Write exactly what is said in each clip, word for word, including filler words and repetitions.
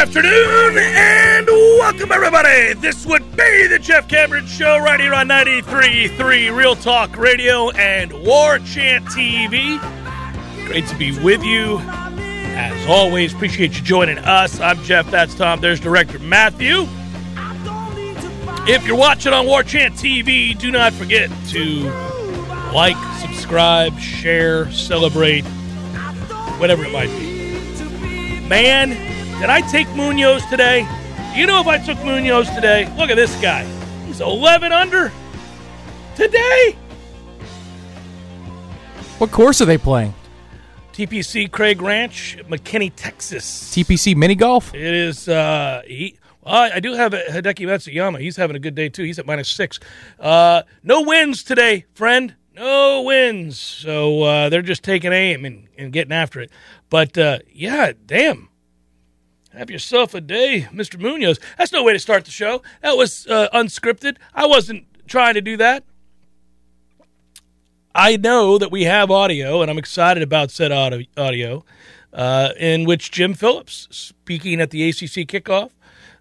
afternoon, and welcome everybody. This would be the Jeff Cameron Show right here on ninety-three point three Real Talk Radio and War Chant T V. Great to be with you. As always, appreciate you joining us. I'm Jeff, that's Tom, there's Director Matthew. If you're watching on War Chant T V, do not forget to like, subscribe, share, celebrate, whatever it might be. Man, did I take Munoz today? You know if I took Munoz today? Look at this guy. He's eleven under today. What course are they playing? T P C Craig Ranch, McKinney, Texas. T P C mini golf? It is. Uh, he, well, I do have Hideki Matsuyama. He's having a good day, too. He's at minus six. Uh, no wins today, friend. No wins. So uh, they're just taking aim and, and getting after it. But, uh, yeah, damn. Have yourself a day, Mister Munoz. That's no way to start the show. That was uh, unscripted. I wasn't trying to do that. I know that we have audio, and I'm excited about said audio, uh, in which Jim Phillips, speaking at the A C C kickoff,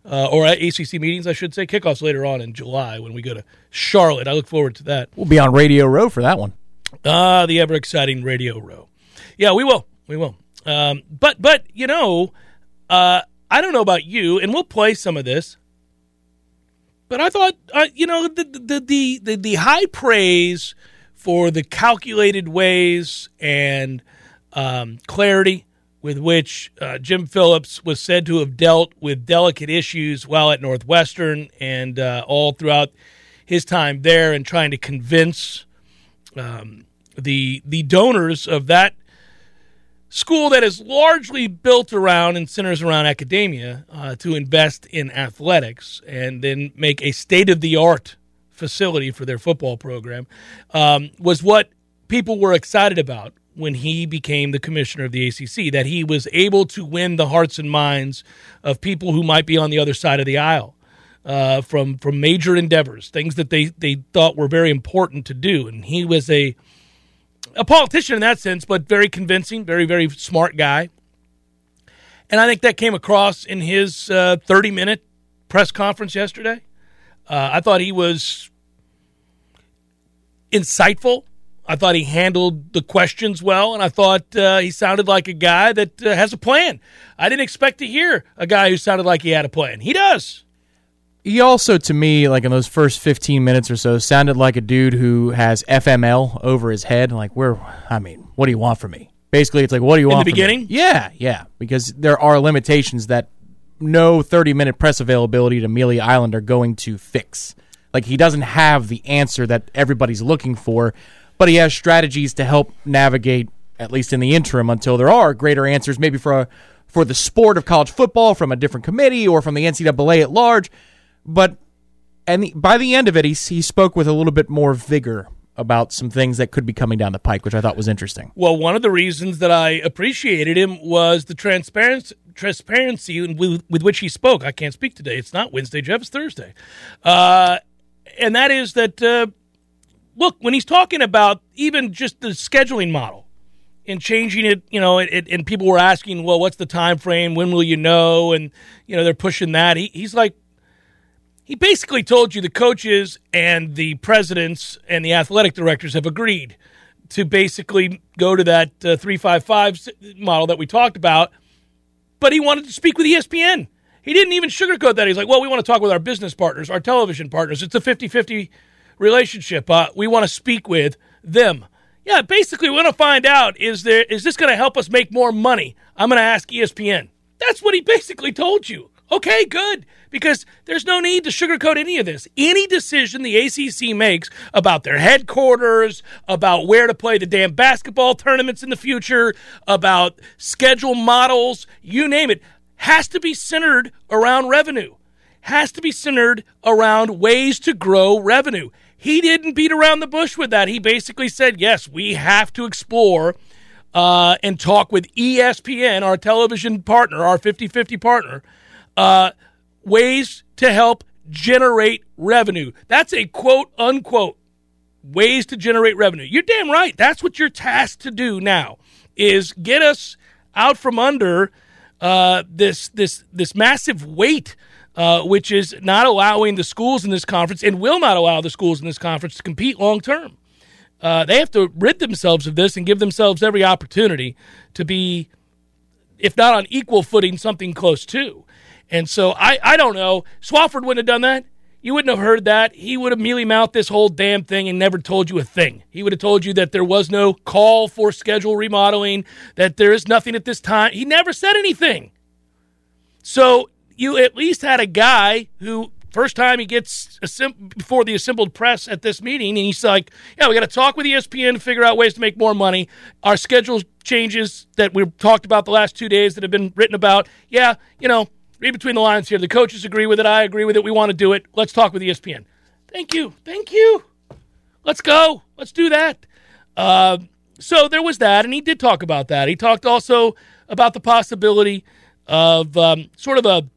uh, or at A C C meetings, I should say, kickoffs later on in July when we go to Charlotte. I look forward to that. We'll be on Radio Row for that one. Ah, uh, the ever-exciting Radio Row. Yeah, we will. We will. Um, but, but you know... Uh, I don't know about you, and we'll play some of this, but I thought, uh, you know, the the, the the the high praise for the calculated ways and um, clarity with which uh, Jim Phillips was said to have dealt with delicate issues while at Northwestern and uh, all throughout his time there, and trying to convince um, the the donors of that school that is largely built around and centers around academia uh, to invest in athletics and then make a state-of-the-art facility for their football program, um, was what people were excited about when he became the commissioner of the A C C, that he was able to win the hearts and minds of people who might be on the other side of the aisle uh, from from major endeavors, things that they, they thought were very important to do. And he was a... a politician in that sense, but very convincing, very, very smart guy. And I think that came across in his thirty-minute press conference yesterday. Uh, I thought he was insightful. I thought he handled the questions well, and I thought uh, he sounded like a guy that uh, has a plan. I didn't expect to hear a guy who sounded like he had a plan. He does. He also, to me, like in those first fifteen minutes or so, sounded like a dude who has F M L over his head. Like, where? I mean, what do you want from me? Basically, it's like, what do you want from me? In the beginning? Yeah, yeah, because there are limitations that no thirty-minute press availability to Amelia Island are going to fix. Like, he doesn't have the answer that everybody's looking for, but he has strategies to help navigate, at least in the interim, until there are greater answers, maybe for, a, for the sport of college football from a different committee or from the N C double A at large. But and the, by the end of it, he, he spoke with a little bit more vigor about some things that could be coming down the pike, which I thought was interesting. Well, one of the reasons that I appreciated him was the transparency, transparency with, with which he spoke. I can't speak today. It's not Wednesday, Jeff. It's Thursday. Uh, and that is that, uh, look, when he's talking about even just the scheduling model and changing it, you know, it, it, and people were asking, well, what's the time frame? When will you know? And, you know, they're pushing that. He, he's like, he basically told you the coaches and the presidents and the athletic directors have agreed to basically go to that uh, three five five model that we talked about, but he wanted to speak with E S P N. He didn't even sugarcoat that. He's like, well, we want to talk with our business partners, our television partners. It's a fifty-fifty relationship. Uh, we want to speak with them. Yeah, basically we want to find out, is there is this going to help us make more money? I'm going to ask E S P N. That's what he basically told you. Okay, good, because there's no need to sugarcoat any of this. Any decision the A C C makes about their headquarters, about where to play the damn basketball tournaments in the future, about schedule models, you name it, has to be centered around revenue, has to be centered around ways to grow revenue. He didn't beat around the bush with that. He basically said, yes, we have to explore uh, and talk with E S P N, our television partner, our fifty-fifty partner, Uh, ways to help generate revenue. That's a quote, unquote, ways to generate revenue. You're damn right. That's what you're tasked to do now, is get us out from under uh, this this this massive weight, uh, which is not allowing the schools in this conference and will not allow the schools in this conference to compete long term. Uh, they have to rid themselves of this and give themselves every opportunity to be, if not on equal footing, something close to. And so I, I don't know. Swafford wouldn't have done that. You wouldn't have heard that. He would have mealy-mouthed this whole damn thing and never told you a thing. He would have told you that there was no call for schedule remodeling, that there is nothing at this time. He never said anything. So you at least had a guy who, first time he gets assemb- before the assembled press at this meeting, and he's like, yeah, we got to talk with E S P N to figure out ways to make more money. Our schedule changes that we've talked about the last two days that have been written about, yeah, you know, read between the lines here. The coaches agree with it. I agree with it. We want to do it. Let's talk with E S P N. Thank you. Thank you. Let's go. Let's do that. Uh, so there was that, and he did talk about that. He talked also about the possibility of um, sort of a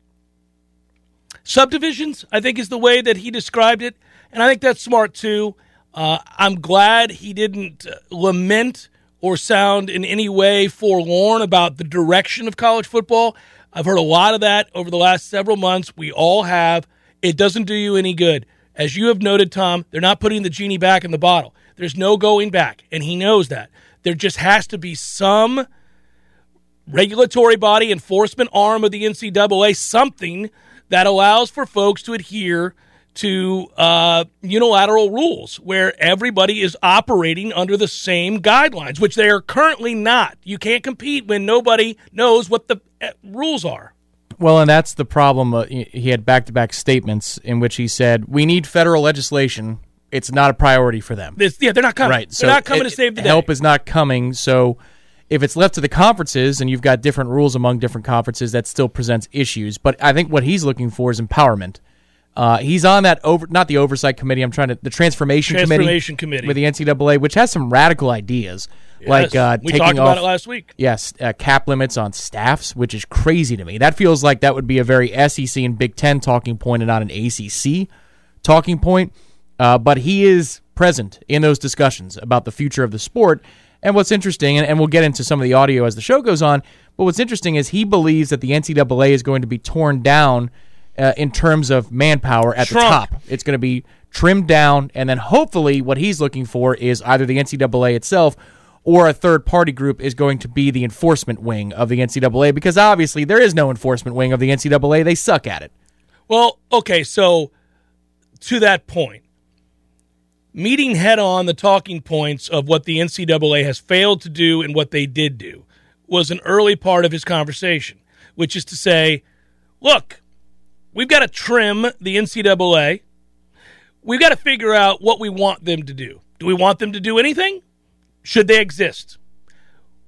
subdivisions, I think is the way that he described it, and I think that's smart too. Uh, I'm glad he didn't lament or sound in any way forlorn about the direction of college football. I've heard a lot of that over the last several months. We all have. It doesn't do you any good. As you have noted, Tom, they're not putting the genie back in the bottle. There's no going back, and he knows that. There just has to be some regulatory body, enforcement arm of the N C double A, something that allows for folks to adhere to uh, unilateral rules where everybody is operating under the same guidelines, which they are currently not. You can't compete when nobody knows what the rules are. Well, and that's the problem. Uh, he had back-to-back statements in which he said, we need federal legislation. It's not a priority for them. It's, yeah, they're not coming. Right. So they're not coming it, to save the day. Help is not coming, so if it's left to the conferences and you've got different rules among different conferences, that still presents issues. But I think what he's looking for is empowerment. Uh, he's on that over, not the oversight committee. I'm trying to the transformation, transformation committee, committee with the N C double A, which has some radical ideas. Yes, like uh, we taking talked off, about it last week. Yes, uh, cap limits on staffs, which is crazy to me. That feels like that would be a very S E C and Big Ten talking point, and not an A C C talking point. Uh, but he is present in those discussions about the future of the sport. And what's interesting, and, and we'll get into some of the audio as the show goes on, but what's interesting is he believes that the N C double A is going to be torn down uh, in terms of manpower at Shrunk. the top. It's going to be trimmed down, and then hopefully what he's looking for is either the N C double A itself or a third-party group is going to be the enforcement wing of the N C double A, because obviously there is no enforcement wing of the N C double A. They suck at it. Well, okay, so to that point, meeting head-on the talking points of what the N C double A has failed to do and what they did do was an early part of his conversation, which is to say, look, we've got to trim the N C double A. We've got to figure out what we want them to do. Do we want them to do anything? Should they exist?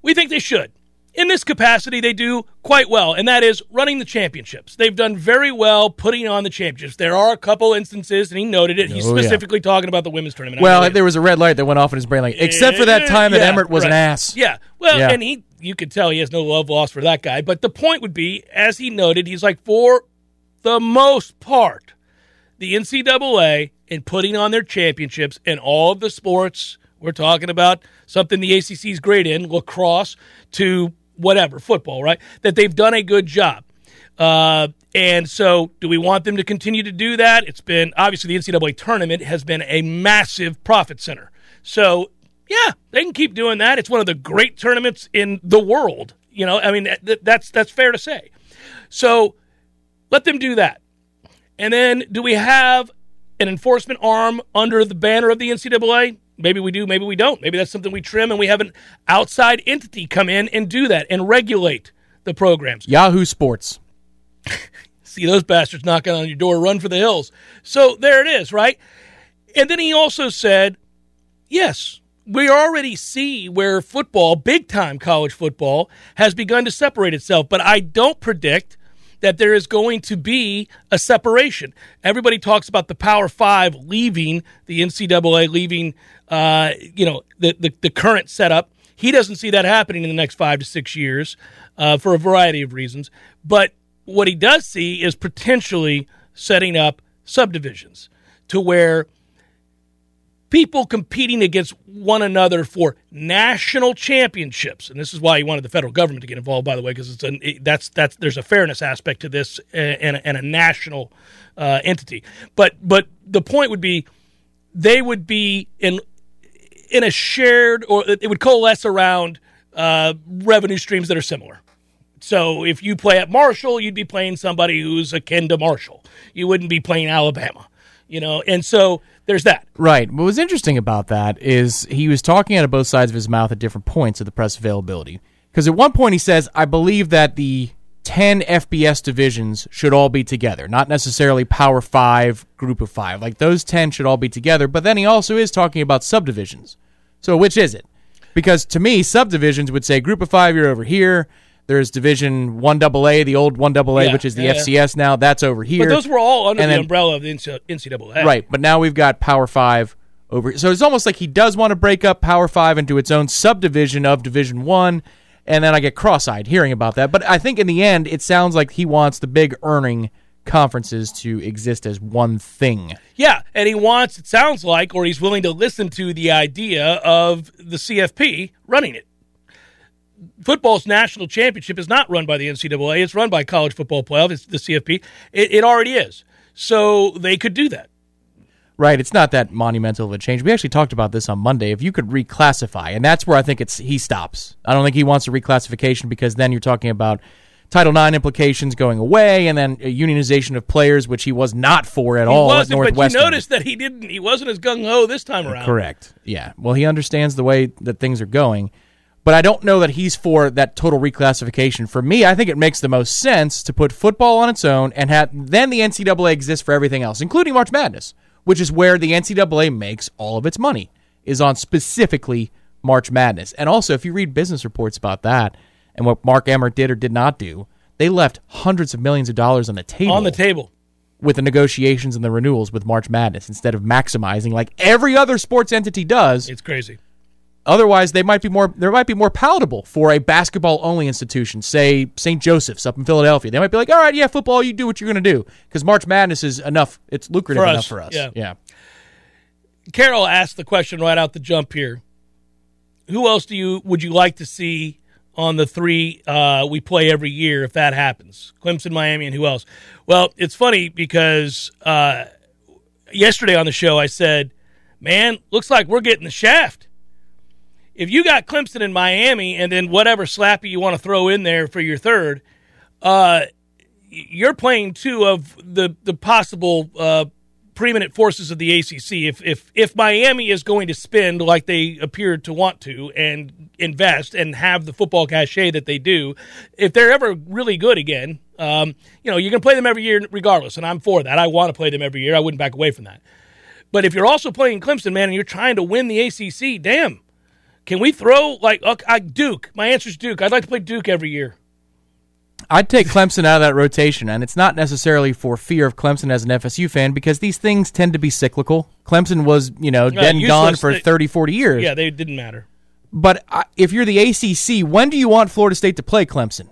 We think they should. In this capacity, they do quite well, and that is running the championships. They've done very well putting on the championships. There are a couple instances, and he noted it. He's oh, specifically yeah. talking about the women's tournament. Well, there was a red light that went off in his brain, like, except for that time yeah, that Emmert was right. an ass. Yeah, well, yeah. and he you could tell he has no love lost for that guy. But the point would be, as he noted, he's like, for the most part, the N C double A in putting on their championships in all of the sports, we're talking about something the A C C is great in, lacrosse to whatever, football, right, that they've done a good job. Uh, and so do we want them to continue to do that? It's been, obviously the N C double A tournament has been a massive profit center. So, yeah, they can keep doing that. It's one of the great tournaments in the world. You know, I mean, th- that's that's fair to say. So let them do that. And then do we have an enforcement arm under the banner of the N C double A? Maybe we do, maybe we don't. Maybe that's something we trim and we have an outside entity come in and do that and regulate the programs. Yahoo Sports. See those bastards knocking on your door, run for the hills. So there it is, right? And then he also said, yes, we already see where football, big-time college football, has begun to separate itself, but I don't predict that there is going to be a separation. Everybody talks about the Power Five leaving the N C double A, leaving uh, you know the, the the current setup. He doesn't see that happening in the next five to six years uh, for a variety of reasons. But what he does see is potentially setting up subdivisions to where people competing against one another for national championships. And this is why he wanted the federal government to get involved, by the way, because it's an, it, that's that's there's a fairness aspect to this and, and a national uh, entity. But but the point would be they would be in in a shared, or it would coalesce around uh, revenue streams that are similar. So if you play at Marshall, you'd be playing somebody who's akin to Marshall. You wouldn't be playing Alabama, you know. And so there's that. Right. What was interesting about that is he was talking out of both sides of his mouth at different points of the press availability. Because at one point he says, I believe that the ten F B S divisions should all be together, not necessarily Power Five, Group of Five. Like those ten should all be together. But then he also is talking about subdivisions. So which is it? Because to me, subdivisions would say Group of Five, you're over here. There's Division one double A, the old one double A, yeah, which is the yeah, F C S now. That's over here. But those were all under and the then, umbrella of the N C double A. Right, but now we've got Power Five over here. So it's almost like he does want to break up Power Five into its own subdivision of Division One, and then I get cross-eyed hearing about that. But I think in the end, it sounds like he wants the big earning conferences to exist as one thing. Yeah, and he wants, it sounds like, or he's willing to listen to the idea of the C F P running it. Football's national championship is not run by the N C double A. It's run by College Football Playoff. It's the C F P. It, it already is. So they could do that. Right. It's not that monumental of a change. We actually talked about this on Monday. If you could reclassify, and that's where I think it's he stops. I don't think he wants a reclassification because then you're talking about Title nine implications going away, and then a unionization of players, which he was not for at he all wasn't, at Northwestern. But you noticed that he didn't. He wasn't as gung-ho this time around. Correct. Yeah. Well, he understands the way that things are going. But I don't know that he's for that total reclassification. For me, I think it makes the most sense to put football on its own and have, then the N C double A exists for everything else, including March Madness, which is where the N C double A makes all of its money, is on specifically March Madness. And also, if you read business reports about that and what Mark Emmert did or did not do, they left hundreds of millions of dollars on the table. On the table. With the negotiations and the renewals with March Madness instead of maximizing like every other sports entity does. It's crazy. Otherwise, they might be more. There might be more palatable for a basketball-only institution, say Saint Joseph's up in Philadelphia. They might be like, "All right, yeah, football, you do what you're going to do," because March Madness is enough. It's lucrative for enough for us. Yeah. yeah. Carol asked the question right out the jump here. Who else do you would you like to see on the three uh, we play every year if that happens? Clemson, Miami, and who else? Well, it's funny because uh, yesterday on the show I said, "Man, looks like we're getting the shaft." If you got Clemson and Miami and then whatever slappy you want to throw in there for your third, uh, you're playing two of the the possible uh, preeminent forces of the A C C. If if if Miami is going to spend like they appear to want to and invest and have the football cachet that they do, if they're ever really good again, um, you know, you're going to play them every year regardless, and I'm for that. I want to play them every year. I wouldn't back away from that. But if you're also playing Clemson, man, and you're trying to win the A C C, damn. Can we throw, like, uh, Duke? My answer is Duke. I'd like to play Duke every year. I'd take Clemson out of that rotation, and it's not necessarily for fear of Clemson as an F S U fan because these things tend to be cyclical. Clemson was, you know, dead uh, and gone for thirty, forty years. Yeah, they didn't matter. But uh, if you're the A C C, when do you want Florida State to play Clemson?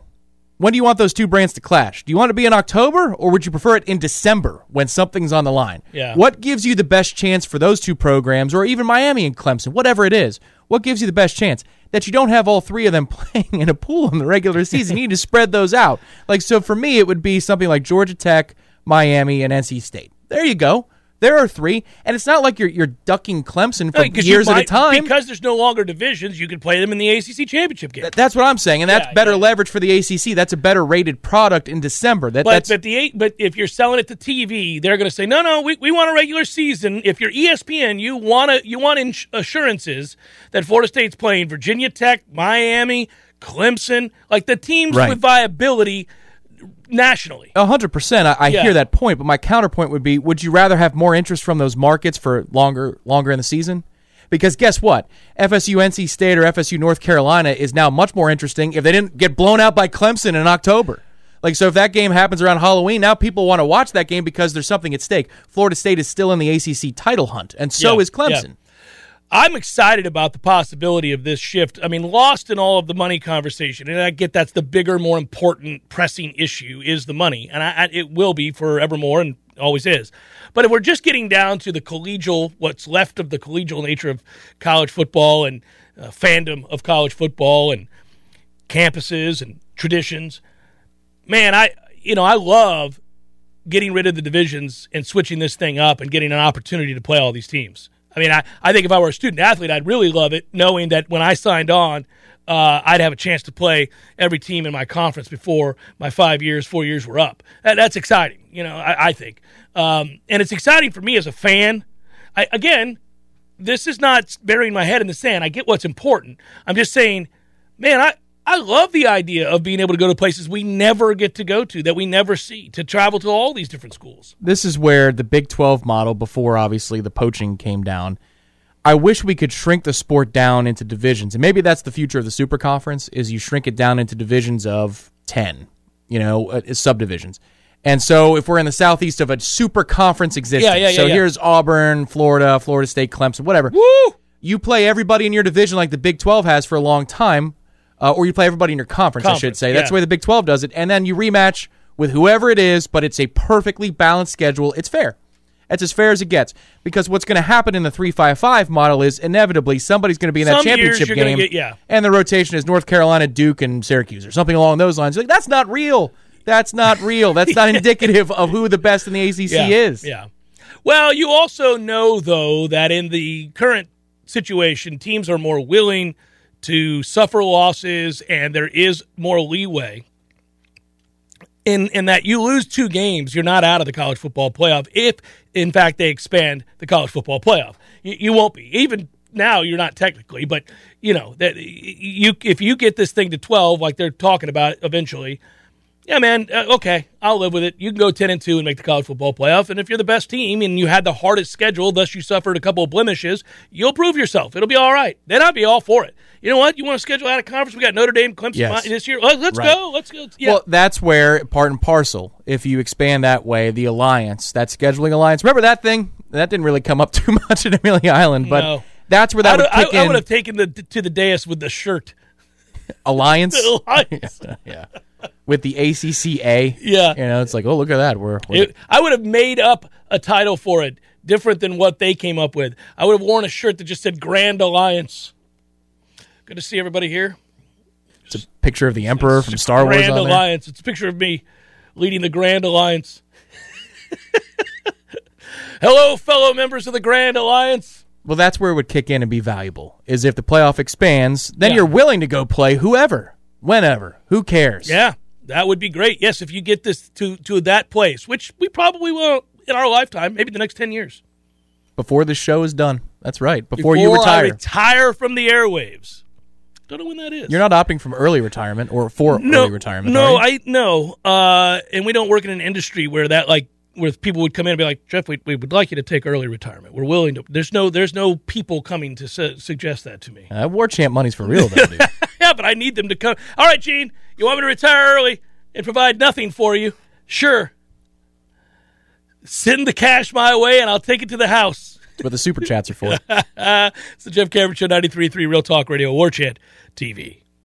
When do you want those two brands to clash? Do you want it to be in October, or would you prefer it in December when something's on the line? Yeah. What gives you the best chance for those two programs, or even Miami and Clemson, whatever it is? What gives you the best chance? That you don't have all three of them playing in a pool in the regular season. You need to spread those out. Like, so for me, it would be something like Georgia Tech, Miami, and N C State. There you go. There are three, and it's not like you're you're ducking Clemson for no, years might, at a time. Because there's no longer divisions, you can play them in the A C C championship game. Th- that's what I'm saying, and that's yeah, better yeah. leverage for the A C C. That's a better rated product in December. That, but, that's... But, the eight, but if you're selling it to T V, they're going to say, no, no, we, we want a regular season. If you're E S P N, you, wanna, you want ins- assurances that Florida State's playing Virginia Tech, Miami, Clemson, like the teams right. with viability nationally. one hundred percent. I, I yeah. hear that point, but my counterpoint would be, would you rather have more interest from those markets for longer longer in the season? Because guess what? F S U N C State or F S U North Carolina is now much more interesting if they didn't get blown out by Clemson in October. Like, so if that game happens around Halloween, now people want to watch that game because there's something at stake. Florida State is still in the A C C title hunt, and so yeah, is Clemson. Yeah. I'm excited about the possibility of this shift. I mean, lost in all of the money conversation, and I get that's the bigger, more important, pressing issue is the money, and I, I, it will be forevermore, and always is. But if we're just getting down to the collegial, what's left of the collegial nature of college football and uh, fandom of college football and campuses and traditions, man, I you know I love getting rid of the divisions and switching this thing up and getting an opportunity to play all these teams. I mean, I, I think if I were a student athlete, I'd really love it, knowing that when I signed on, uh, I'd have a chance to play every team in my conference before my five years, four years were up. That, that's exciting, you know, I, I think. Um, and it's exciting for me as a fan. I, again, this is not burying my head in the sand. I get what's important. I'm just saying, man, I, I love the idea of being able to go to places we never get to go to, that we never see, to travel to all these different schools. This is where the Big twelve model, before obviously the poaching came down, I wish we could shrink the sport down into divisions. And maybe that's the future of the Super Conference, is you shrink it down into divisions of ten, you know, uh, subdivisions. And so if we're in the southeast of a Super Conference existence, yeah, yeah, yeah, so yeah. Here's Auburn, Florida, Florida State, Clemson, whatever. Woo! You play everybody in your division like the Big twelve has for a long time. Uh, or you play everybody in your conference, conference I should say. That's yeah. the way the Big twelve does it. And then you rematch with whoever it is, but it's a perfectly balanced schedule. It's fair. It's as fair as it gets. Because what's going to happen in the three five five model is inevitably somebody's going to be in that Some championship game. Get, yeah. And the rotation is North Carolina, Duke, and Syracuse or something along those lines. You're like, that's not real. That's not real. That's not indicative of who the best in the A C C yeah. is. Yeah. Well, you also know, though, that in the current situation, teams are more willing to suffer losses, and there is more leeway in in that you lose two games, you're not out of the college football playoff if, in fact, they expand the college football playoff. You, you won't be. Even now, you're not technically, but, you know, that you if you get this thing to twelve, like they're talking about eventually, yeah, man, uh, okay, I'll live with it. You can go ten and two and make the college football playoff, and if you're the best team and you had the hardest schedule, thus you suffered a couple of blemishes, you'll prove yourself. It'll be all right. Then I'd be all for it. You know what? You want to schedule out a conference? We got Notre Dame, Clemson yes. this year. Let's right. go. Let's go. Yeah. Well, that's where part and parcel, if you expand that way, the alliance, that scheduling alliance. Remember that thing? That didn't really come up too much at Amelia Island, but no. that's where that would kick I, in. I would have taken the to the dais with the shirt. Alliance? The alliance. yeah. yeah. With the A C C A. Yeah. You know, it's like, oh, look at that. We're, we're it, I would have made up a title for it, different than what they came up with. I would have worn a shirt that just said Grand Alliance. Good to see everybody here. It's a picture of the Emperor it's from Star Wars on there. Grand Alliance. It's a picture of me leading the Grand Alliance. Hello, fellow members of the Grand Alliance. Well, that's where it would kick in and be valuable, is if the playoff expands, then yeah. you're willing to go play whoever. Whenever. Who cares? Yeah, that would be great. Yes, if you get this to, to that place, which we probably will in our lifetime, maybe the next ten years. Before this show is done. That's right. Before, Before you retire. I retire from the airwaves. Don't know when that is. You're not opting from early retirement or for no, early retirement, No, I no. Uh, and we don't work in an industry where that like where people would come in and be like, Jeff, we, we would like you to take early retirement. We're willing to. There's no there's no people coming to su- suggest that to me. Uh, War Chant money's for real, though, dude. Yeah, but I need them to come. All right, Gene, you want me to retire early and provide nothing for you? Sure. Send the cash my way, and I'll take it to the house. That's what the Super Chats are for. It's the Jeff Cameron Show, ninety-three point three Real Talk Radio, War Chant T V.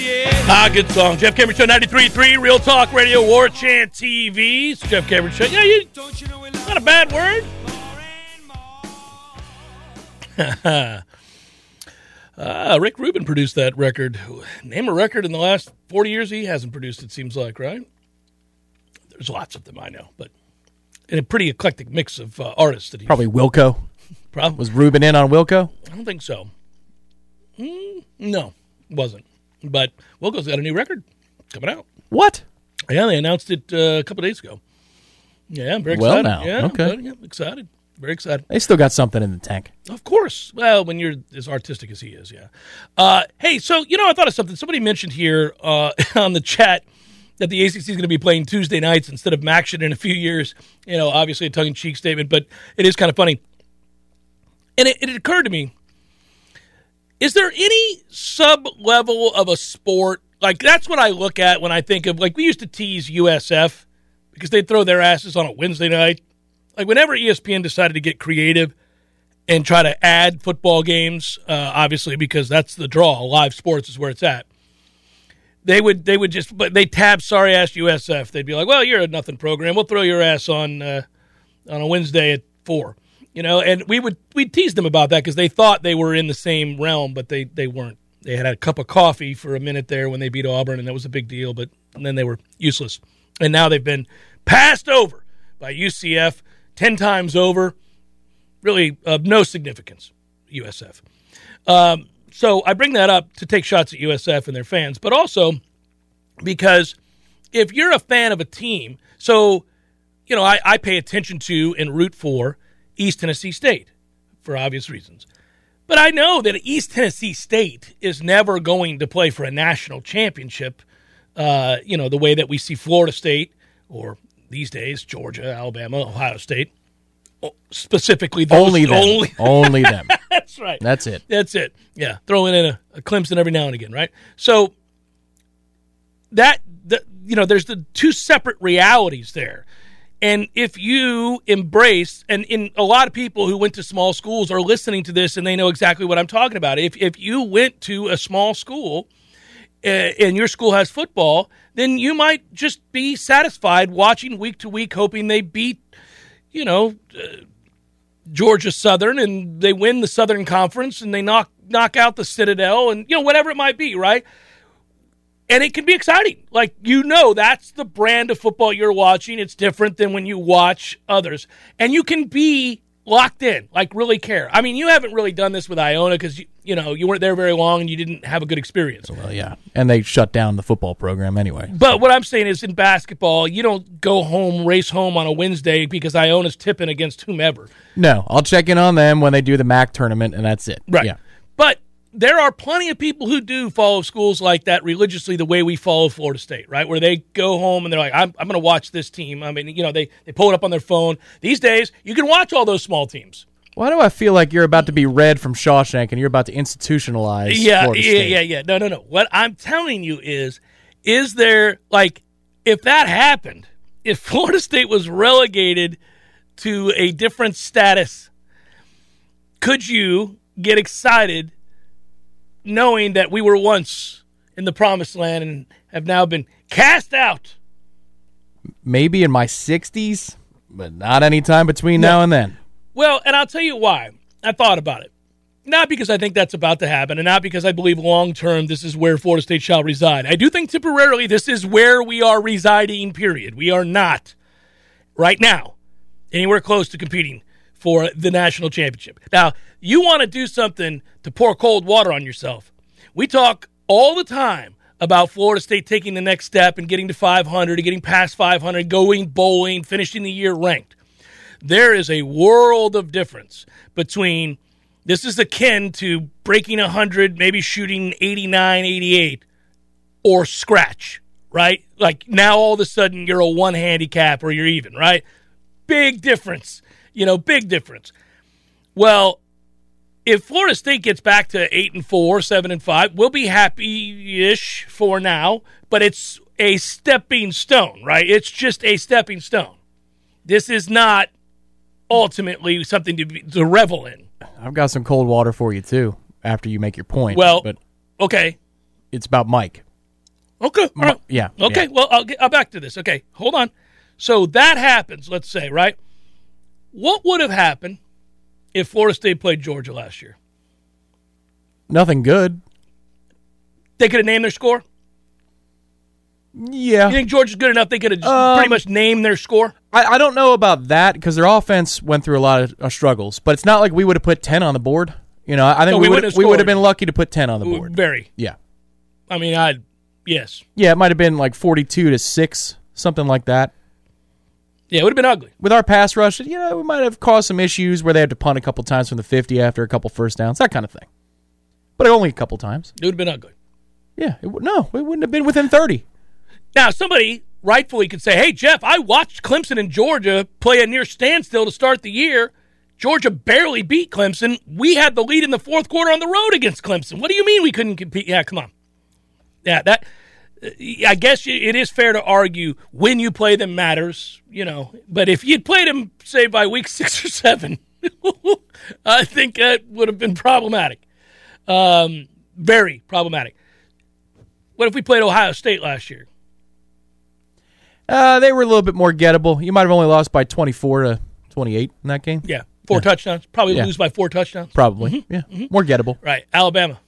yeah. Ah, good song. Jeff Cameron Show, ninety-three point three Real Talk Radio, War Chant T V. It's Jeff Cameron Show. Yeah, you... Don't you know we Not a bad word. More more. uh, Rick Rubin produced that record. Name a record in the last forty years he hasn't produced, it seems like, right? There's lots of them, I know, but in a pretty eclectic mix of uh, artists. That he Probably Wilco. Probably. Was Rubin in on Wilco? I don't think so. Mm, no. wasn't. But Wilco's got a new record coming out. What? Yeah, they announced it uh, a couple days ago. Yeah, I'm very excited. Well, now. Yeah, okay. But, yeah, excited. Very excited. They still got something in the tank. Of course. Well, when you're as artistic as he is, yeah. Uh, hey, so, you know, I thought of something. Somebody mentioned here uh, on the chat that the A C C is going to be playing Tuesday nights instead of Maction in a few years. You know, obviously a tongue-in-cheek statement, but it is kind of funny. And it, it occurred to me, is there any sub-level of a sport? Like, that's what I look at when I think of, like, we used to tease U S F because they'd throw their asses on a Wednesday night. Like, whenever E S P N decided to get creative and try to add football games, uh, obviously, because that's the draw. Live sports is where it's at. They would they would just, but they tab sorry-ass U S F. They'd be like, well, you're a nothing program. We'll throw your ass on uh, on a Wednesday at four. You know, and we would we'd tease them about that because they thought they were in the same realm, but they, they weren't. They had a cup of coffee for a minute there when they beat Auburn, and that was a big deal, but then they were useless. And now they've been passed over by U C F ten times over, really of no significance, U S F. Um, so I bring that up to take shots at U S F and their fans, but also because if you're a fan of a team, so, you know, I, I pay attention to and root for East Tennessee State for obvious reasons. But I know that East Tennessee State is never going to play for a national championship, uh, you know, the way that we see Florida State or these days, Georgia, Alabama, Ohio State, specifically those. Only them. Only, only them. That's right. That's it. That's it. Yeah, throwing in a, a Clemson every now and again, right? So that, the, you know, there's the two separate realities there. And if you embrace, and in a lot of people who went to small schools are listening to this and they know exactly what I'm talking about. If if you went to a small school and your school has football, then you might just be satisfied watching week to week, hoping they beat, you know, uh, Georgia Southern and they win the Southern Conference and they knock knock out the Citadel and, you know, whatever it might be, right? And it can be exciting. Like, you know, that's the brand of football you're watching. It's different than when you watch others. And you can be locked in, like really care. I mean, you haven't really done this with Iona because, you, you know, you weren't there very long and you didn't have a good experience. Well, yeah. And they shut down the football program anyway. But what I'm saying is in basketball, you don't go home, race home on a Wednesday because Iona's tipping against whomever. No, I'll check in on them when they do the M A C tournament and that's it. Right. Yeah. But there are plenty of people who do follow schools like that religiously the way we follow Florida State, right, where they go home and they're like, I'm, I'm going to watch this team. I mean, you know, they, they pull it up on their phone. These days, you can watch all those small teams. Why do I feel like you're about to be read from Shawshank and you're about to institutionalize yeah, Florida State? Yeah, yeah, yeah. No, no, no. What I'm telling you is, is there, like, if that happened, if Florida State was relegated to a different status, could you get excited knowing that we were once in the promised land and have now been cast out? Maybe in my sixties, but not any time between no. now and then. Well, and I'll tell you why. I thought about it. Not because I think that's about to happen and not because I believe long-term this is where Florida State shall reside. I do think temporarily this is where we are residing, period. We are not, right now, anywhere close to competing for the national championship. Now, you want to do something to pour cold water on yourself. We talk all the time about Florida State taking the next step and getting to five hundred, getting past five hundred, going bowling, finishing the year ranked. There is a world of difference between this is akin to breaking one hundred, maybe shooting eighty-nine, eighty-eight, or scratch, right? Like, now all of a sudden you're a one handicap or you're even, right? Big difference. You know, big difference. Well, if Florida State gets back to eight and four, seven and five, we'll be happy-ish for now, but it's a stepping stone, right? It's just a stepping stone. This is not ultimately something to, be, to revel in. I've got some cold water for you, too, after you make your point. Well, but okay. It's about Mike. Okay. All right. Yeah. Okay, yeah. Well, I'll get I'll back to this. Okay, hold on. So that happens, let's say, right? What would have happened if Florida State played Georgia last year? Nothing good. They could have named their score? Yeah. You think Georgia's good enough they could have just um, pretty much named their score? I, I don't know about that because their offense went through a lot of uh, struggles, but it's not like we would have put ten on the board. You know, I think no, we, we would have been lucky to put ten on the board. Very. Yeah. I mean, I yes. Yeah, it might have been like forty-two to six, something like that. Yeah, it would have been ugly. With our pass rush, you know, we might have caused some issues where they had to punt a couple times from the fifty after a couple first downs, that kind of thing. But only a couple times. It would have been ugly. Yeah, it w- no, it wouldn't have been within thirty. Now, somebody rightfully could say, hey, Jeff, I watched Clemson and Georgia play a near standstill to start the year. Georgia barely beat Clemson. We had the lead in the fourth quarter on the road against Clemson. What do you mean we couldn't compete? Yeah, come on. Yeah, that. I guess it is fair to argue when you play them matters, you know. But if you'd played them, say, by week six or seven, I think that would have been problematic. Um, very problematic. What if we played Ohio State last year? Uh, they were a little bit more gettable. You might have only lost by twenty-four to twenty-eight in that game. Yeah, four yeah. touchdowns. Probably yeah. lose by four touchdowns. Probably, mm-hmm. yeah. Mm-hmm. More gettable. Right, Alabama.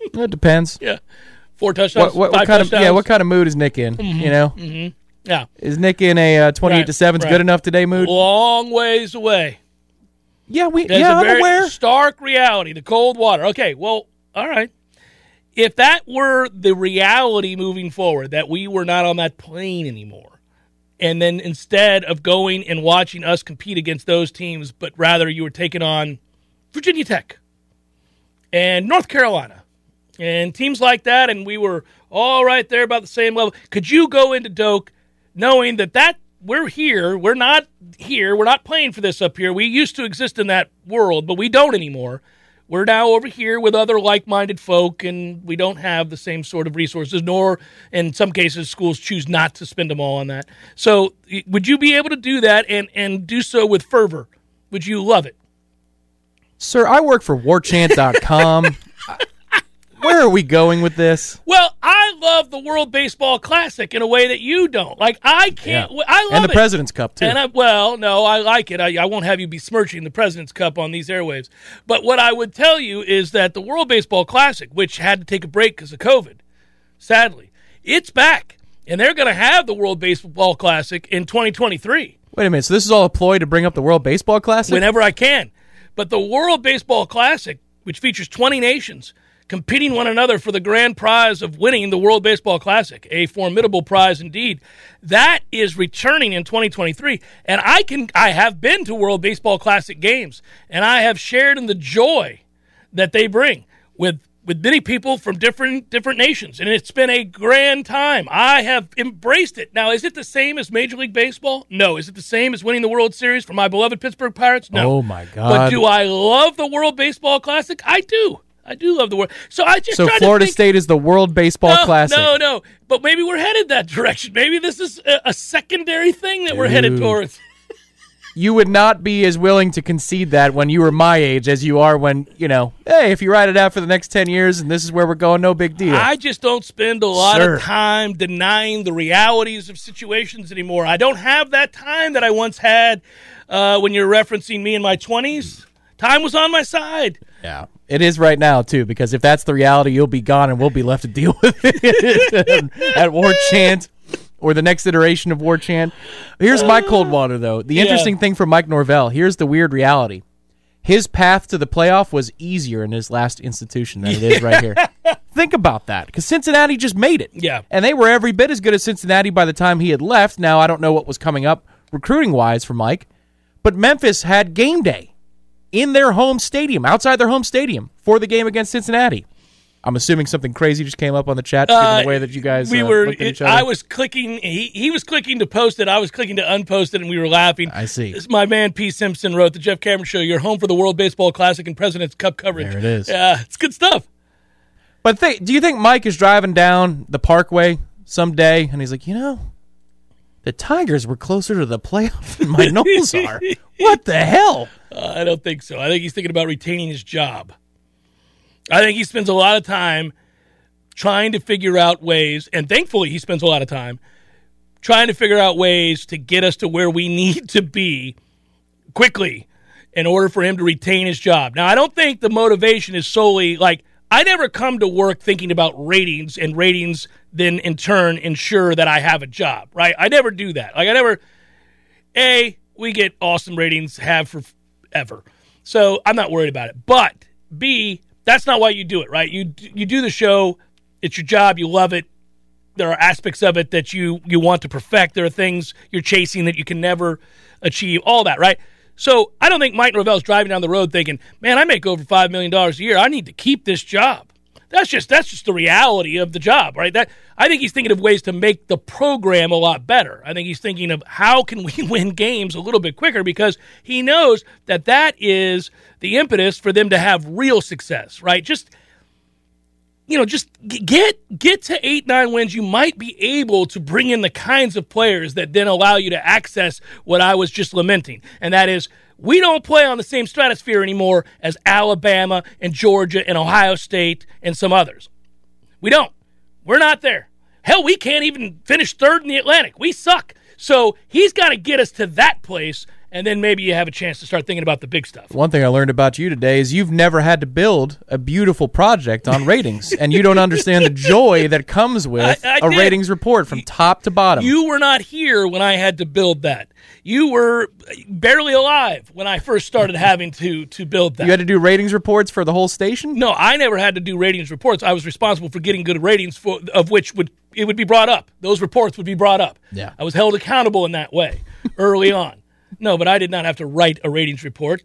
It depends. Yeah, four touchdowns, what, what, five what kind touchdowns. Of, yeah, what kind of mood is Nick in, mm-hmm. you know? Mm-hmm. Yeah. Is Nick in a twenty-eight to seven right. good enough today mood? Long ways away. Yeah, we. There's yeah, a very I'm aware. Stark reality, the cold water. Okay, well, all right. If that were the reality moving forward, that we were not on that plane anymore, and then instead of going and watching us compete against those teams, but rather you were taking on Virginia Tech and North Carolina and teams like that, and we were all right there about the same level, could you go into Doak knowing that that we're here, we're not here, we're not playing for this up here. We used to exist in that world, but we don't anymore. We're now over here with other like-minded folk, and we don't have the same sort of resources, nor in some cases schools choose not to spend them all on that. So would you be able to do that and, and do so with fervor? Would you love it? Sir, I work for war chant dot com. Where are we going with this? Well, I love the World Baseball Classic in a way that you don't. Like, I can't yeah. – I love it. And the it. President's Cup, too. And I, well, no, I like it. I, I won't have you besmirching the President's Cup on these airwaves. But what I would tell you is that the World Baseball Classic, which had to take a break because of COVID, sadly, it's back. And they're going to have the World Baseball Classic in twenty twenty-three. Wait a minute. So this is all a ploy to bring up the World Baseball Classic? Whenever I can. But the World Baseball Classic, which features twenty nations – competing one another for the grand prize of winning the World Baseball Classic, a formidable prize indeed. That is returning in twenty twenty-three, and I can I have been to World Baseball Classic games, and I have shared in the joy that they bring with with many people from different different nations, and it's been a grand time. I have embraced it. Now, is it the same as Major League Baseball? No. Is it the same as winning the World Series for my beloved Pittsburgh Pirates? No. Oh, my God. But do I love the World Baseball Classic? I do. I do love the world. So I just so Florida to think, State is the World Baseball no, Classic. No, no, but maybe we're headed that direction. Maybe this is a, a secondary thing that Dude. We're headed towards. You would not be as willing to concede that when you were my age as you are when, you know, hey, if you ride it out for the next ten years and this is where we're going, no big deal. I just don't spend a lot Sir. Of time denying the realities of situations anymore. I don't have that time that I once had uh, when you're referencing me in my twenties. Time was on my side. Yeah. It is right now, too, because if that's the reality, you'll be gone and we'll be left to deal with it at War Chant or the next iteration of War Chant. Here's my cold water, though. The interesting yeah. thing for Mike Norvell, here's the weird reality. His path to the playoff was easier in his last institution than it is right here. Think about that, because Cincinnati just made it. Yeah. And they were every bit as good as Cincinnati by the time he had left. Now, I don't know what was coming up recruiting-wise for Mike, but Memphis had game day in their home stadium, outside their home stadium, for the game against Cincinnati. I'm assuming something crazy just came up on the chat, uh, given the way that you guys we uh, were. Looked at each other. I was clicking. He, he was clicking to post it. I was clicking to unpost it, and we were laughing. I see. My man P. Simpson wrote, the Jeff Cameron Show, you're home for the World Baseball Classic and President's Cup coverage. There it is. Yeah, it's good stuff. But th- do you think Mike is driving down the parkway someday, and he's like, you know, the Tigers were closer to the playoff than my Knowles are. What the hell? Uh, I don't think so. I think he's thinking about retaining his job. I think he spends a lot of time trying to figure out ways, and thankfully he spends a lot of time trying to figure out ways to get us to where we need to be quickly in order for him to retain his job. Now, I don't think the motivation is solely like, I never come to work thinking about ratings, and ratings then in turn ensure that I have a job, right? I never do that. Like I never, A, we get awesome ratings, have forever. So I'm not worried about it. But B, That's not why you do it, right? You you do the show. It's your job. You love it. There are aspects of it that you, you want to perfect. There are things you're chasing that you can never achieve. All that, right? So I don't think Mike Norvell's driving down the road thinking, man, I make over five million dollars a year. I need to keep this job. That's just that's just the reality of the job, right? That I think he's thinking of ways to make the program a lot better. I think he's thinking of how can we win games a little bit quicker, because he knows that that is the impetus for them to have real success, right? Just you know, just get get to eight, nine wins. You might be able to bring in the kinds of players that then allow you to access what I was just lamenting, and that is, we don't play on the same stratosphere anymore as Alabama and Georgia and Ohio State and some others. We don't. We're not there. Hell, we can't even finish third in the Atlantic. We suck. So he's got to get us to that place, and then maybe you have a chance to start thinking about the big stuff. One thing I learned about you today is you've never had to build a beautiful project on ratings, and you don't understand the joy that comes with I, I a did. ratings report from top to bottom. You were not here when I had to build that. You were barely alive when I first started having to to build that. You had to do ratings reports for the whole station? No, I never had to do ratings reports. I was responsible for getting good ratings, for, of which would it would be brought up. Those reports would be brought up. Yeah. I was held accountable in that way early on. No, but I did not have to write a ratings report.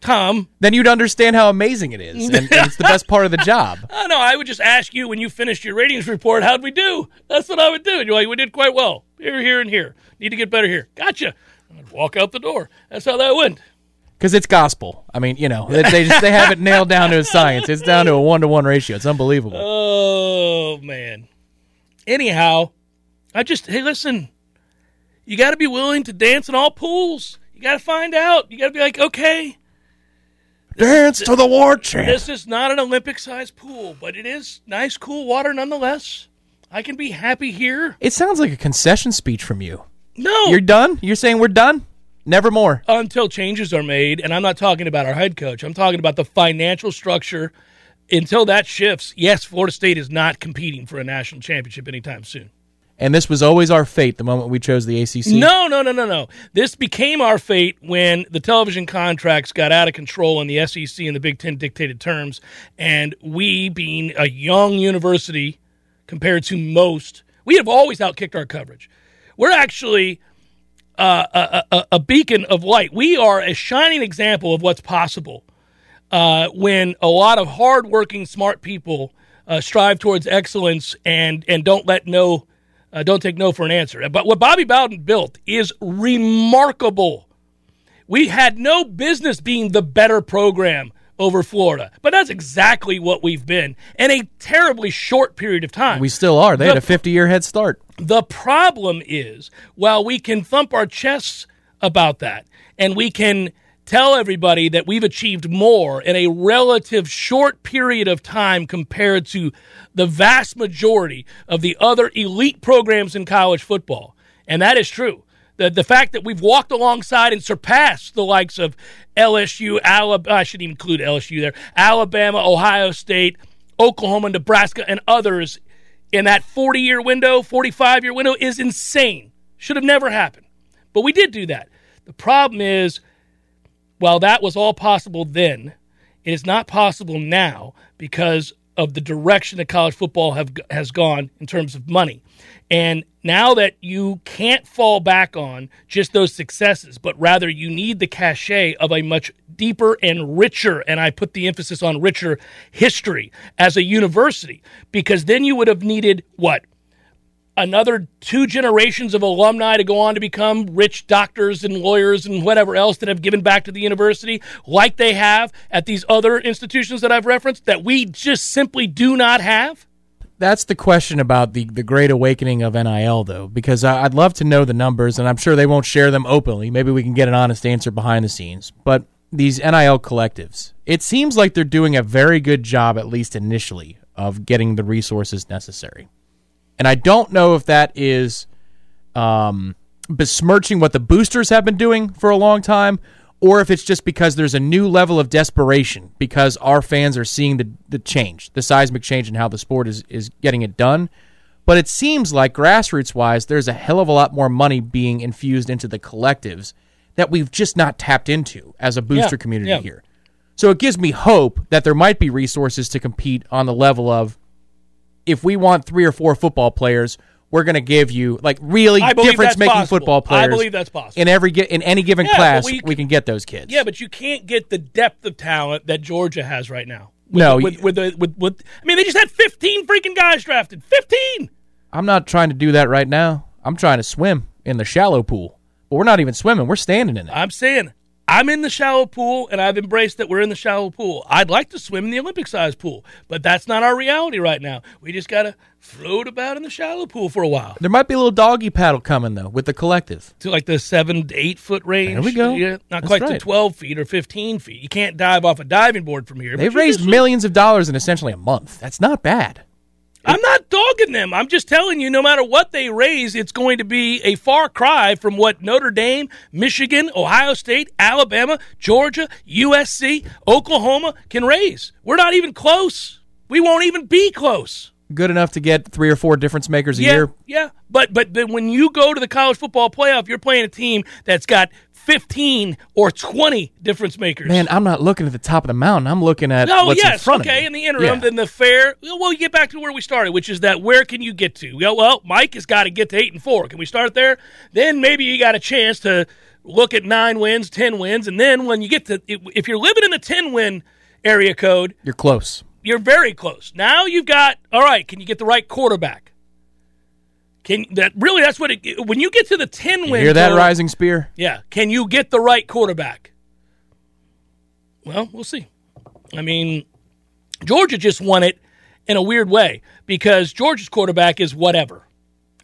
Tom. Then you'd understand how amazing it is, and, and it's the best part of the job. Oh, no, I would just ask you when you finished your ratings report, how'd we do? That's what I would do. And you're like, we did quite well. Here, here, and here. Need to get better here. Gotcha. I'd walk out the door. That's how that went. Because it's gospel. I mean, you know, they, they just they have it nailed down to a science. It's down to a one-to-one ratio. It's unbelievable. Oh, man. Anyhow, I just, hey, listen, you got to be willing to dance in all pools. You got to find out. You got to be like, okay. Dance is, to the war chant. This is not an Olympic-sized pool, but it is nice, cool water nonetheless. I can be happy here. It sounds like a concession speech from you. No. You're done? You're saying we're done? Never more. Until changes are made, and I'm not talking about our head coach. I'm talking about the financial structure. Until that shifts, yes, Florida State is not competing for a national championship anytime soon. And this was always our fate the moment we chose the A C C? No, no, no, no, no. This became our fate when the television contracts got out of control and the S E C and the Big Ten dictated terms, and we, being a young university compared to most, we have always outkicked our coverage. We're actually uh, a, a, a beacon of light. We are a shining example of what's possible uh, when a lot of hardworking, smart people uh, strive towards excellence and, and don't let no... Uh, don't take no for an answer. But what Bobby Bowden built is remarkable. We had no business being the better program over Florida, but that's exactly what we've been in a terribly short period of time. We still are. They the, had a fifty-year head start. The problem is, while we can thump our chests about that, and we can tell everybody that we've achieved more in a relative short period of time compared to the vast majority of the other elite programs in college football. And that is true. The, the fact that we've walked alongside and surpassed the likes of L S U, Alabama, I shouldn't even include L S U there, Alabama, Ohio State, Oklahoma, Nebraska, and others in that forty-year window, forty-five-year window is insane. Should have never happened. But we did do that. The problem is, while that was all possible then, it is not possible now because of the direction that college football have, has gone in terms of money. And now that you can't fall back on just those successes, but rather you need the cachet of a much deeper and richer, and I put the emphasis on richer, history as a university, because then you would have needed what? Another two generations of alumni to go on to become rich doctors and lawyers and whatever else that have given back to the university like they have at these other institutions that I've referenced that we just simply do not have? That's the question about the, the great awakening of N I L, though, because I'd love to know the numbers, and I'm sure they won't share them openly. Maybe we can get an honest answer behind the scenes. But these N I L collectives, it seems like they're doing a very good job, at least initially, of getting the resources necessary. And I don't know if that is um, besmirching what the boosters have been doing for a long time, or if it's just because there's a new level of desperation because our fans are seeing the, the change, the seismic change in how the sport is, is getting it done. But it seems like grassroots-wise, there's a hell of a lot more money being infused into the collectives that we've just not tapped into as a booster yeah, community yeah. here. So it gives me hope that there might be resources to compete on the level of, if we want three or four football players, we're going to give you like really difference-making football players. I believe that's possible. In every in any given yeah, class, we, we can get those kids. Yeah, but you can't get the depth of talent that Georgia has right now. With, no, with with, with, with with I mean, they just had fifteen freaking guys drafted. fifteen. I'm not trying to do that right now. I'm trying to swim in the shallow pool. But we're not even swimming. We're standing in it. I'm saying I'm in the shallow pool, and I've embraced that we're in the shallow pool. I'd like to swim in the Olympic-sized pool, but that's not our reality right now. We just got to float about in the shallow pool for a while. There might be a little doggy paddle coming, though, with the collective. To like the seven to eight foot range. There we go. Yeah, not that's quite right. To twelve feet or fifteen feet. You can't dive off a diving board from here. They've raised millions of dollars in essentially a month. That's not bad. I'm not dogging them. I'm just telling you, no matter what they raise, it's going to be a far cry from what Notre Dame, Michigan, Ohio State, Alabama, Georgia, U S C, Oklahoma can raise. We're not even close. We won't even be close. Good enough to get three or four difference makers a yeah, year. Yeah, but, but but when you go to the college football playoff, you're playing a team that's got fifteen or twenty difference makers. Man, I'm not looking at the top of the mountain. I'm looking at oh, what's yes, in front okay, of me. In the interim, yeah. Then the fair. Well, you get back to where we started, which is that where can you get to? Well, Mike has got to get to eight and four. Can we start there? Then maybe you got a chance to look at nine wins, ten wins, and then when you get to, if you're living in the ten win area code, you're close. You're very close. Now you've got all right. Can you get the right quarterback? Can that really? That's what it. When you get to the ten win, you hear that code, rising spear? Yeah. Can you get the right quarterback? Well, we'll see. I mean, Georgia just won it in a weird way because Georgia's quarterback is whatever.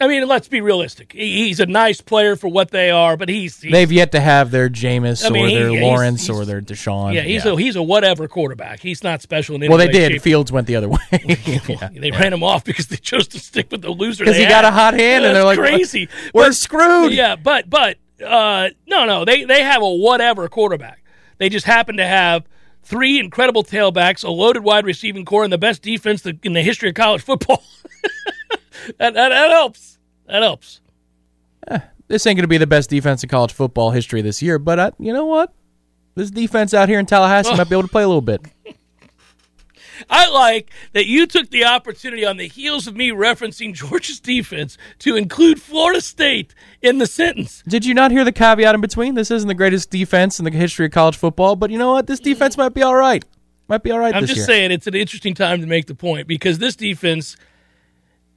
I mean, let's be realistic. He, he's a nice player for what they are, but he's, he's they've yet to have their Jameis I mean, or he, their yeah, Lawrence he's, he's, or their Deshaun. Yeah, he's yeah. a he's a whatever quarterback. He's not special in any way. Well, they way, did. Shape. Fields went the other way. yeah. They yeah. ran him off because they chose to stick with the loser. Because he had. got a hot hand, yeah, and they're like, crazy. We're but, screwed. Yeah, but but uh, no, no, they they have a whatever quarterback. They just happen to have three incredible tailbacks, a loaded wide receiving core, and the best defense in the history of college football. That, that, that helps. That helps. Eh, this ain't going to be the best defense in college football history this year, but I, you know what? This defense out here in Tallahassee oh. might be able to play a little bit. I like that you took the opportunity on the heels of me referencing Georgia's defense to include Florida State in the sentence. Did you not hear the caveat in between? This isn't the greatest defense in the history of college football, but you know what? This defense might be all right. Might be all right I'm this year. I'm just saying it's an interesting time to make the point because this defense –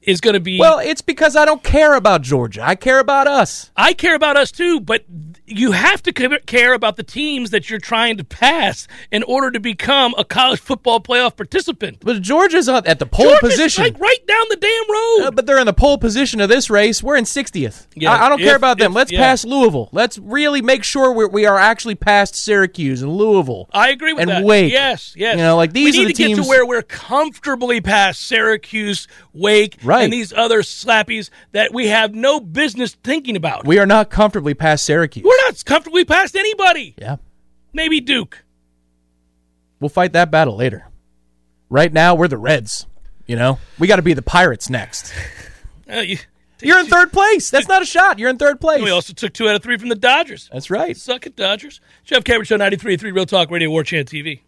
is going to be... Well, it's because I don't care about Georgia. I care about us. I care about us, too, but you have to care about the teams that you're trying to pass in order to become a college football playoff participant. But Georgia's at the pole Georgia's position. Like right down the damn road. Uh, but they're in the pole position of this race. We're in sixtieth. Yeah, I, I don't if, care about them. If, Let's yeah. pass Louisville. Let's really make sure we're, we are actually past Syracuse and Louisville. I agree with and that. And Wake. Yes, yes. You know, like these we need are the to teams... get to where we're comfortably past Syracuse, Wake... Right. And these other slappies that we have no business thinking about. We are not comfortably past Syracuse. We're not comfortably past anybody. Yeah. Maybe Duke. We'll fight that battle later. Right now, we're the Reds. You know? We got to be the Pirates next. uh, you, You're in third place. That's not a shot. You're in third place. We also took two out of three from the Dodgers. That's right. Suck it, Dodgers. Jeff Cameron Show, ninety-three point three Real Talk Radio, War Chant T V.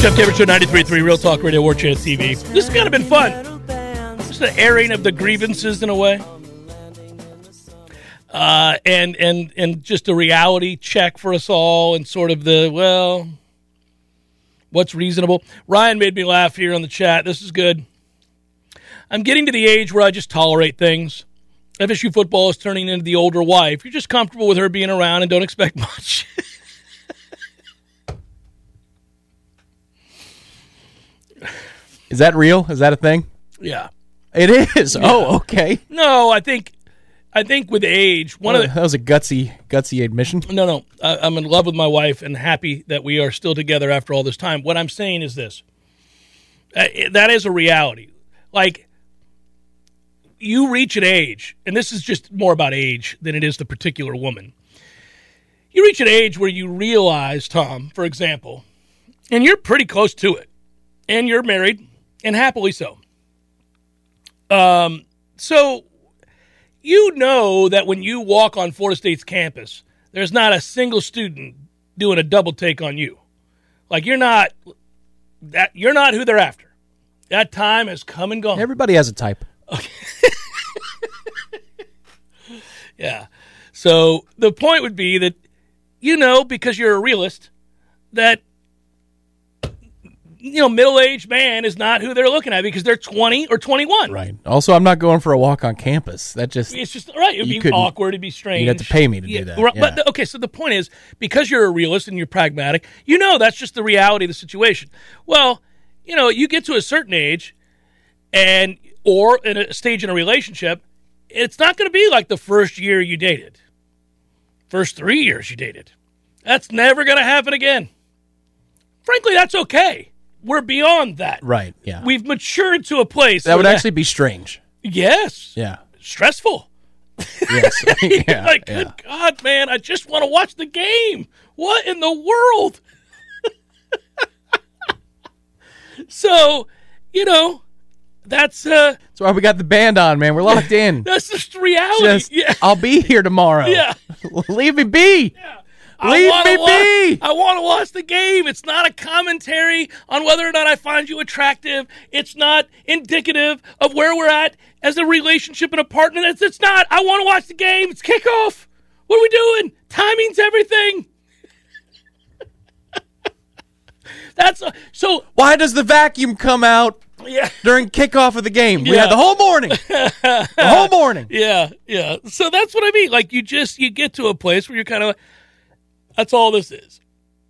Jeff Cameron Show, ninety-three point three Real Talk Radio, War Chant T V. This has kind of been fun. Just the airing of the grievances in a way. Uh, and, and, and just a reality check for us all and sort of the, well, what's reasonable. Ryan made me laugh here on the chat. This is good. I'm getting to the age where I just tolerate things. F S U football is turning into the older wife. You're just comfortable with her being around and don't expect much. Is that real? Is that a thing? Yeah. It is. Yeah. Oh, okay. No, I think I think with age, one oh, of the, that was a gutsy gutsy admission. No, no. I, I'm in love with my wife and happy that we are still together after all this time. What I'm saying is this. That is a reality. Like, you reach an age, and this is just more about age than it is the particular woman. You reach an age where you realize, Tom, for example, and you're pretty close to it. And you're married, and happily so. Um, So you know that when you walk on Florida State's campus, there's not a single student doing a double take on you. Like you're not that you're not who they're after. That time has come and gone. Everybody has a type. Okay. Yeah. So the point would be that, you know, because you're a realist, that, you know, middle-aged man is not who they're looking at because they're twenty or twenty-one. Right. Also, I'm not going for a walk on campus. That just... It's just... Right. It would be awkward. It would be strange. You'd have to pay me to yeah, do that. Right, yeah. But, okay, so the point is, because you're a realist and you're pragmatic, you know that's just the reality of the situation. Well, you know, you get to a certain age and or in a stage in a relationship, it's not going to be like the first year you dated. First three years you dated. That's never going to happen again. Frankly, that's okay. We're beyond that. Right, yeah. We've matured to a place. That would that, actually be strange. Yes. Yeah. Stressful. Yes. Yeah, like, yeah. Good God, man, I just want to watch the game. What in the world? So, you know, that's... Uh, that's why we got the band on, man. We're locked in. That's just reality. Just, yeah. I'll be here tomorrow. Yeah. Leave me be. Yeah. Leave I me watch, be. I want to watch the game. It's not a commentary on whether or not I find you attractive. It's not indicative of where we're at as a relationship and a partner. It's, it's not. I want to watch the game. It's kickoff. What are we doing? Timing's everything. That's a, so. Why does the vacuum come out yeah. during kickoff of the game? Yeah. We had the whole morning. The whole morning. Yeah, yeah. So that's what I mean. Like you just you get to a place where you're kind of. That's all this is.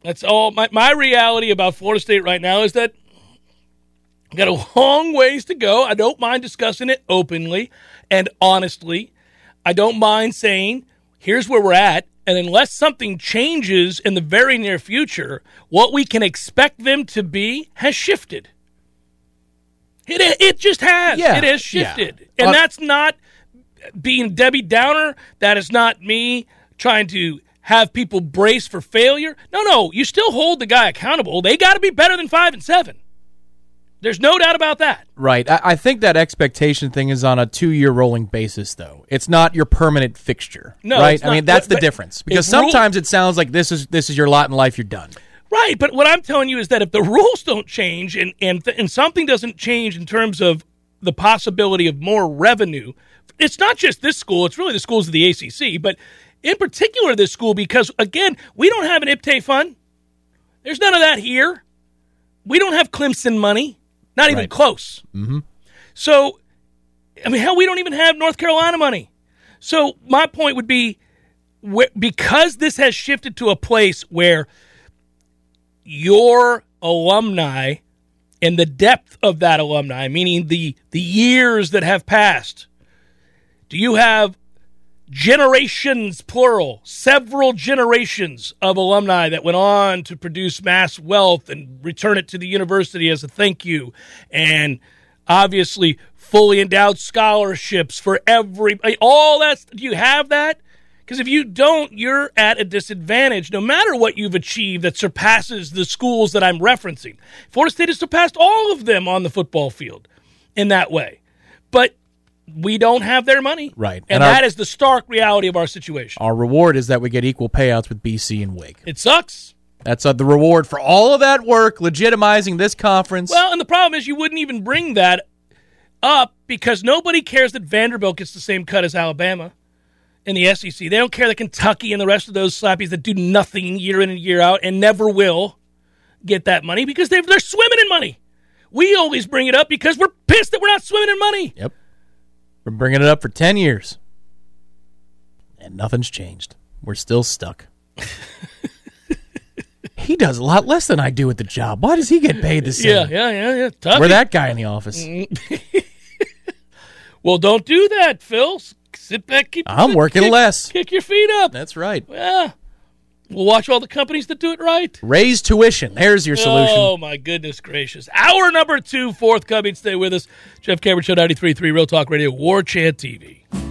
That's all. My, my reality about Florida State right now is that I've got a long ways to go. I don't mind discussing it openly and honestly. I don't mind saying, here's where we're at. And unless something changes in the very near future, what we can expect them to be has shifted. It it just has. Yeah, it has shifted. Yeah. And uh, that's not being Debbie Downer. That is not me trying to have people brace for failure. No, no, you still hold the guy accountable. They got to be better than five and seven. There's no doubt about that. Right. I, I think that expectation thing is on a two-year rolling basis, though. It's not your permanent fixture. No, right. I mean, that's the difference, because sometimes it sounds like this is this is your lot in life. You're done. Right. But what I'm telling you is that if the rules don't change and and th- and something doesn't change in terms of the possibility of more revenue, it's not just this school. It's really the schools of the A C C, but in particular this school, because again, we don't have an I P T A fund. There's none of that here. We don't have Clemson money. Not even right. close. Mm-hmm. So, I mean, hell, we don't even have North Carolina money. So my point would be, wh- because this has shifted to a place where your alumni and the depth of that alumni, meaning the, the years that have passed, do you have generations, plural, several generations of alumni that went on to produce mass wealth and return it to the university as a thank you, and obviously fully endowed scholarships for every all that. Do you have that? Because if you don't, you're at a disadvantage no matter what you've achieved that surpasses the schools that I'm referencing. Florida State has surpassed all of them on the football field in that way. But we don't have their money. Right. And, and our, that is the stark reality of our situation. Our reward is that we get equal payouts with B C and Wake. It sucks. That's uh, the reward for all of that work, legitimizing this conference. Well, and the problem is you wouldn't even bring that up because nobody cares that Vanderbilt gets the same cut as Alabama in the S E C. They don't care that Kentucky and the rest of those slappies that do nothing year in and year out and never will get that money because they're, they're swimming in money. We always bring it up because we're pissed that we're not swimming in money. Yep. We're bringing it up for ten years, and nothing's changed. We're still stuck. He does a lot less than I do at the job. Why does he get paid the same? Yeah, yeah, yeah. yeah. Tough. We're that guy in the office. Well, don't do that, Phil. Sit back. Keep. I'm sit, working kick, less. Kick your feet up. That's right. Yeah. We'll watch all the companies that do it right. Raise tuition. There's your solution. Oh, my goodness gracious. Hour number two forthcoming. Stay with us. Jeff Cameron Show, ninety-three point three Real Talk Radio, War Chant T V.